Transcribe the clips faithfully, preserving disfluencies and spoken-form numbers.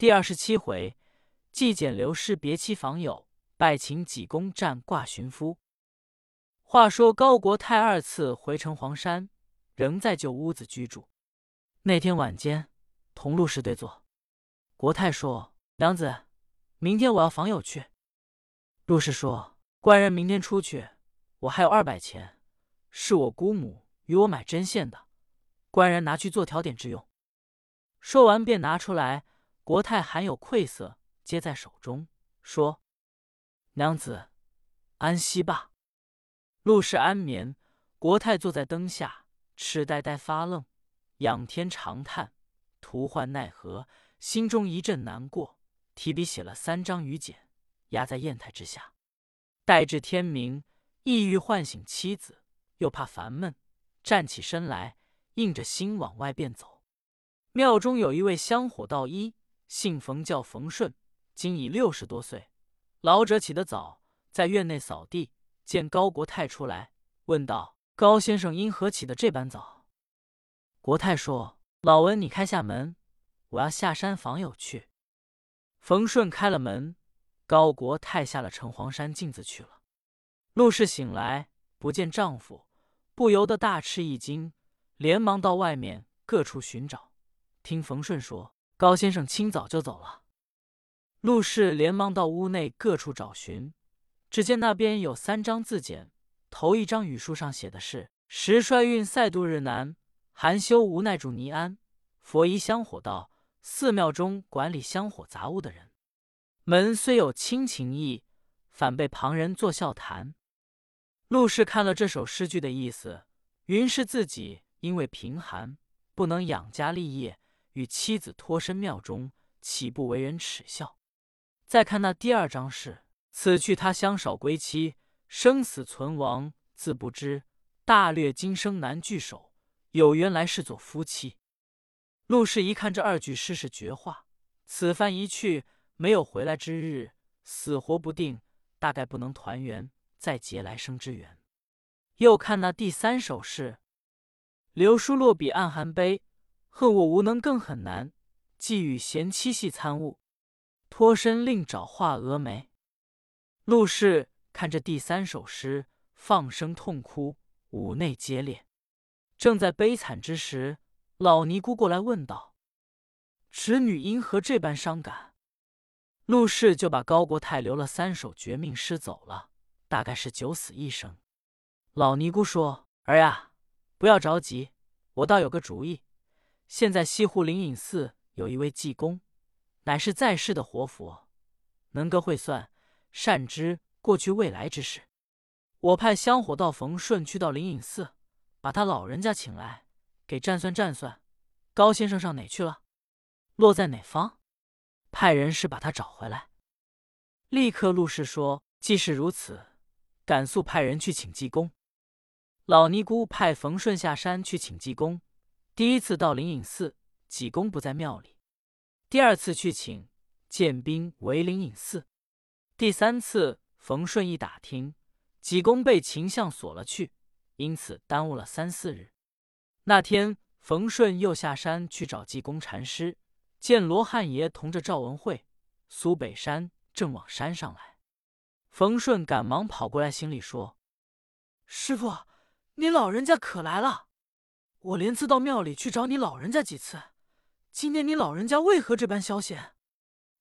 第二十七回，季简刘氏别妻访友，拜请济公战挂寻夫。话说高国泰二次回城黄山，仍在旧屋子居住。那天晚间，同陆氏对坐。国泰说：“娘子，明天我要访友去。”陆氏说：“官人明天出去，我还有二百钱，是我姑母与我买针线的，官人拿去做条点之用。”说完便拿出来。国泰含有愧色，接在手中，说：“娘子，安息吧。”陆氏安眠。国泰坐在灯下，痴呆呆发愣，仰天长叹，徒唤奈何，心中一阵难过，提笔写了三张雨简，压在砚台之下。待至天明，意欲唤醒妻子，又怕烦闷，站起身来，硬着心往外便走。庙中有一位香火道医，姓冯，叫冯顺，今已六十多岁，老者起得早，在院内扫地，见高国泰出来，问道：“高先生因何起得这般早？”国泰说：“老文，你开下门，我要下山访友去。”冯顺开了门，高国泰下了城隍山径子去了。陆氏醒来不见丈夫，不由得大吃一惊，连忙到外面各处寻找，听冯顺说高先生清早就走了。陆氏连忙到屋内各处找寻，只见那边有三张字简，头一张语书上写的是：“时衰运塞度日难，含羞无奈主尼安，佛遗香火道，寺庙中管理香火杂物的人，门虽有亲情意，反被旁人作笑谈。”陆氏看了这首诗句的意思，云是自己因为贫寒不能养家立业，与妻子脱身庙中，岂不为人耻笑？再看那第二章是：“此去他乡少归期，生死存亡自不知，大略今生难聚首，有缘来世做夫妻。”陆氏一看这二句诗是绝话，此番一去没有回来之日，死活不定，大概不能团圆，再结来生之缘。又看那第三首是：“留书落笔暗含悲，恨我无能更很难，既与贤妻戏参悟，脱身另找画蛾眉。”陆氏看这第三首诗，放声痛哭，五内皆裂。正在悲惨之时，老尼姑过来问道：“侄女因何这般伤感？”陆氏就把高国泰留了三首绝命诗走了，大概是九死一生。老尼姑说：“儿呀，不要着急，我倒有个主意。现在西湖灵隐寺有一位济公，乃是在世的活佛，能个会算，善知过去未来之事。我派香火道冯顺去到灵隐寺，把他老人家请来，给占算占算，高先生上哪去了，落在哪方，派人是把他找回来。”立刻陆氏说：“既是如此，赶速派人去请济公。”老尼姑派冯顺下山去请济公。第一次到灵隐寺，济公不在庙里；第二次去请，建兵围灵隐寺；第三次冯顺一打听，济公被秦相锁了去，因此耽误了三四日。那天冯顺又下山去找济公禅师，见罗汉爷同着赵文慧、苏北山正往山上来。冯顺赶忙跑过来，心里说：“师父，你老人家可来了！我连次到庙里去找你老人家几次，今天你老人家为何这般消闲？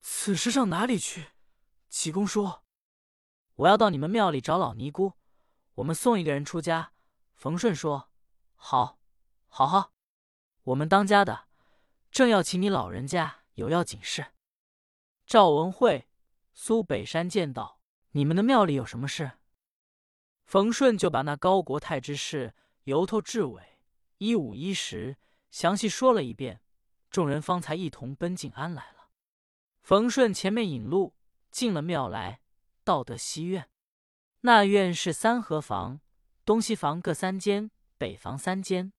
此时上哪里去？”济公说：“我要到你们庙里找老尼姑，我们送一个人出家。”冯顺说：“好，好好，我们当家的，正要请你老人家有要紧事。”赵文慧、苏北山见道：“你们的庙里有什么事？”冯顺就把那高国泰之事由头至尾一五一十详细说了一遍，众人方才一同奔进安来了。冯顺前面引路，进了庙来，到得西院。那院是三合房，东西房各三间，北房三间。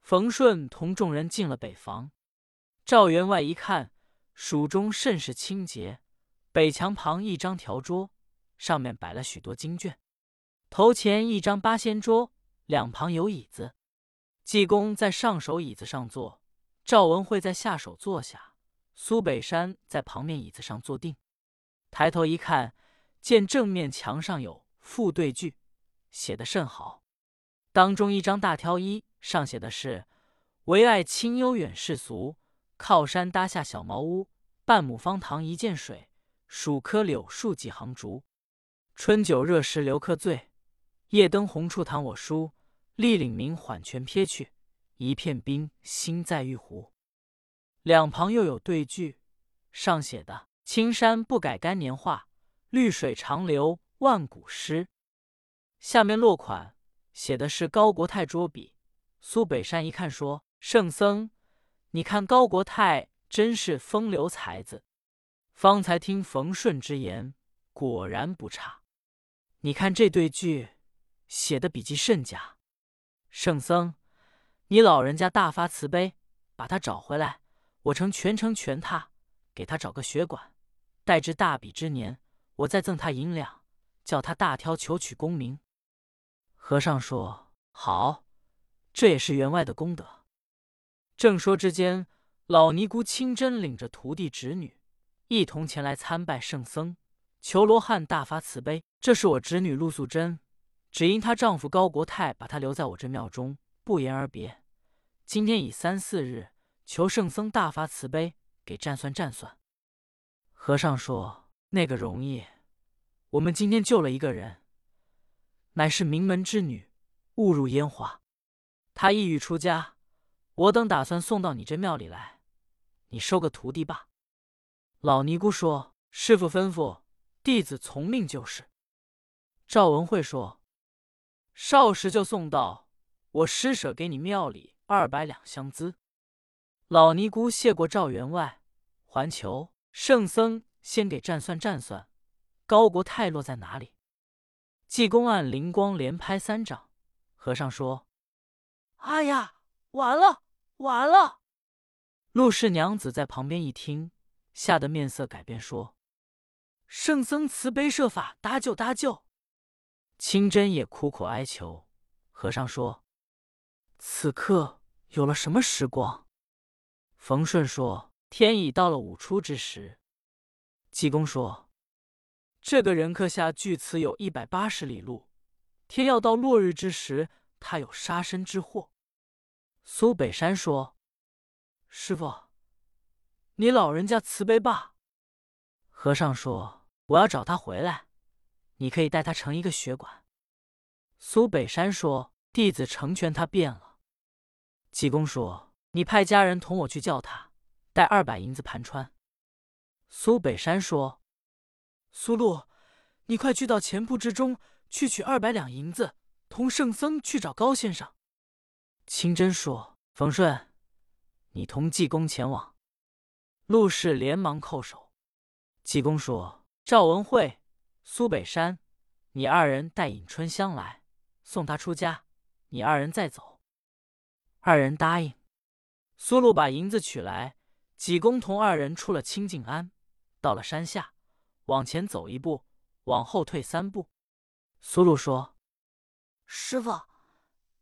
冯顺同众人进了北房。赵员外一看，蜀中甚是清洁，北墙旁一张条桌，上面摆了许多经卷，头前一张八仙桌，两旁有椅子。济公在上手椅子上坐，赵文慧在下手坐下，苏北山在旁面椅子上坐定，抬头一看，见正面墙上有副对句，写得甚好。当中一张大条一上写的是：唯爱清幽远世俗，靠山搭下小茅屋，半亩方塘一涧水，数棵柳树几行竹。春酒热时留客醉，夜登红处弹我书，立领明缓泉瞥去，一片冰心在玉壶。两旁又有对句，上写的青山不改干年画，绿水长流万古诗。下面落款写的是高国泰捉笔。苏北山一看说：圣僧，你看高国泰真是风流才子，方才听冯顺之言，果然不差。你看这对句写的笔迹甚佳，圣僧你老人家大发慈悲，把他找回来，我诚全诚全他，给他找个学馆，待至大比之年，我再赠他银两，叫他大挑求取功名。和尚说：好，这也是员外的功德。正说之间，老尼姑清真领着徒弟侄女一同前来参拜圣僧，求罗汉大发慈悲。这是我侄女陆素贞，只因她丈夫高国泰把她留在我这庙中，不言而别。今天已三四日，求圣僧大发慈悲，给占算占算。和尚说：那个容易，我们今天救了一个人，乃是名门之女，误入烟花，她意欲出家，我等打算送到你这庙里来，你收个徒弟吧。老尼姑说：师父吩咐，弟子从命就是。赵文慧说：少时就送到，我施舍给你庙里二百两香资。老尼姑谢过赵员外，还求圣僧先给占算占算高国泰落在哪里。济公按灵光连拍三掌。和尚说：哎呀，完了完了。陆氏娘子在旁边一听，吓得面色改变，说：圣僧慈悲设法搭救搭救。清真也苦苦哀求。和尚说：此刻有了什么时光？冯顺说：天已到了午出之时。济公说：这个人刻下距此有一百八十里路，天要到落日之时，他有杀身之祸。苏北山说：师父，你老人家慈悲吧。和尚说：我要找他回来，你可以带他成一个学馆。苏北山说：弟子成全他便了。济公说：你派家人同我去叫他，带二百银子盘川。苏北山说：苏禄，你快去到前铺之中去取二百两银子，同圣僧去找高先生。清真说：冯顺，你同济公前往。陆氏连忙叩首。济公说：赵文慧、苏北山，你二人带引春香来，送他出家，你二人再走。二人答应。苏禄把银子取来，济公同二人出了清净庵，到了山下，往前走一步，往后退三步。苏禄说：师父，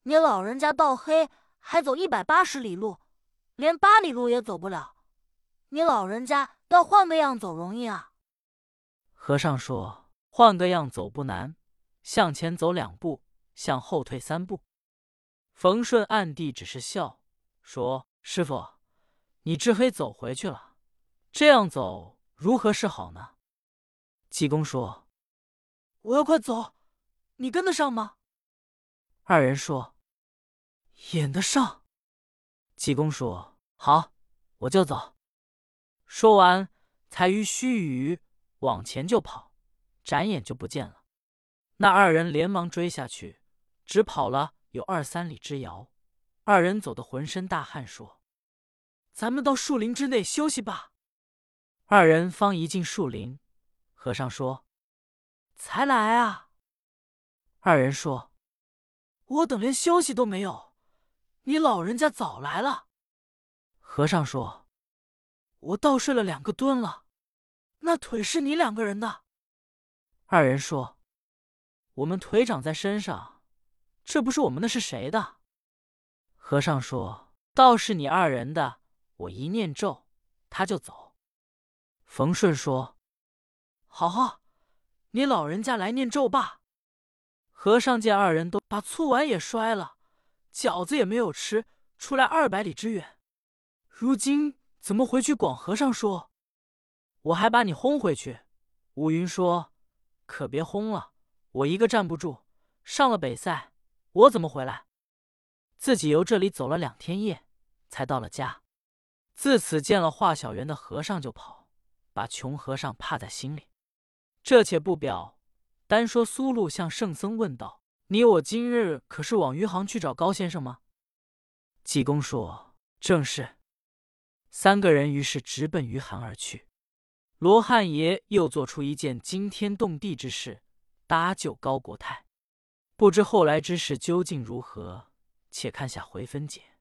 你老人家到黑还走一百八十里路，连八里路也走不了，你老人家要换个样走容易啊。和尚说：换个样走不难，向前走两步，向后退三步。冯顺暗地只是笑，说：师父，你至黑走回去了，这样走如何是好呢？济公说：我要快走，你跟得上吗？二人说：演得上。济公说：好，我就走。说完，才于须臾往前就跑，眨眼就不见了。那二人连忙追下去，只跑了有二三里之遥。二人走得浑身大汗，说：咱们到树林之内休息吧。二人方一进树林，和尚说：才来啊。二人说：我等连休息都没有，你老人家早来了。和尚说：我倒睡了两个蹲了，那腿是你两个人的。二人说：我们腿长在身上，这不是我们的，是谁的？和尚说：倒是你二人的，我一念咒他就走。冯顺说：“好好，你老人家来念咒吧。”和尚见二人都把醋碗也摔了，饺子也没有吃，出来二百里之远，如今怎么回去？广和尚说：“我还把你轰回去。”吴云说：“可别轰了，我一个站不住，上了北塞，我怎么回来？”自己由这里走了两天夜，才到了家。自此见了化小圆的和尚就跑，把穷和尚怕在心里。这且不表，单说苏禄向圣僧问道：“你我今日可是往余杭去找高先生吗？”济公说：“正是。”三个人于是直奔余杭而去。罗汉爷又做出一件惊天动地之事，搭救高国泰。不知后来之事究竟如何，且看下回分解。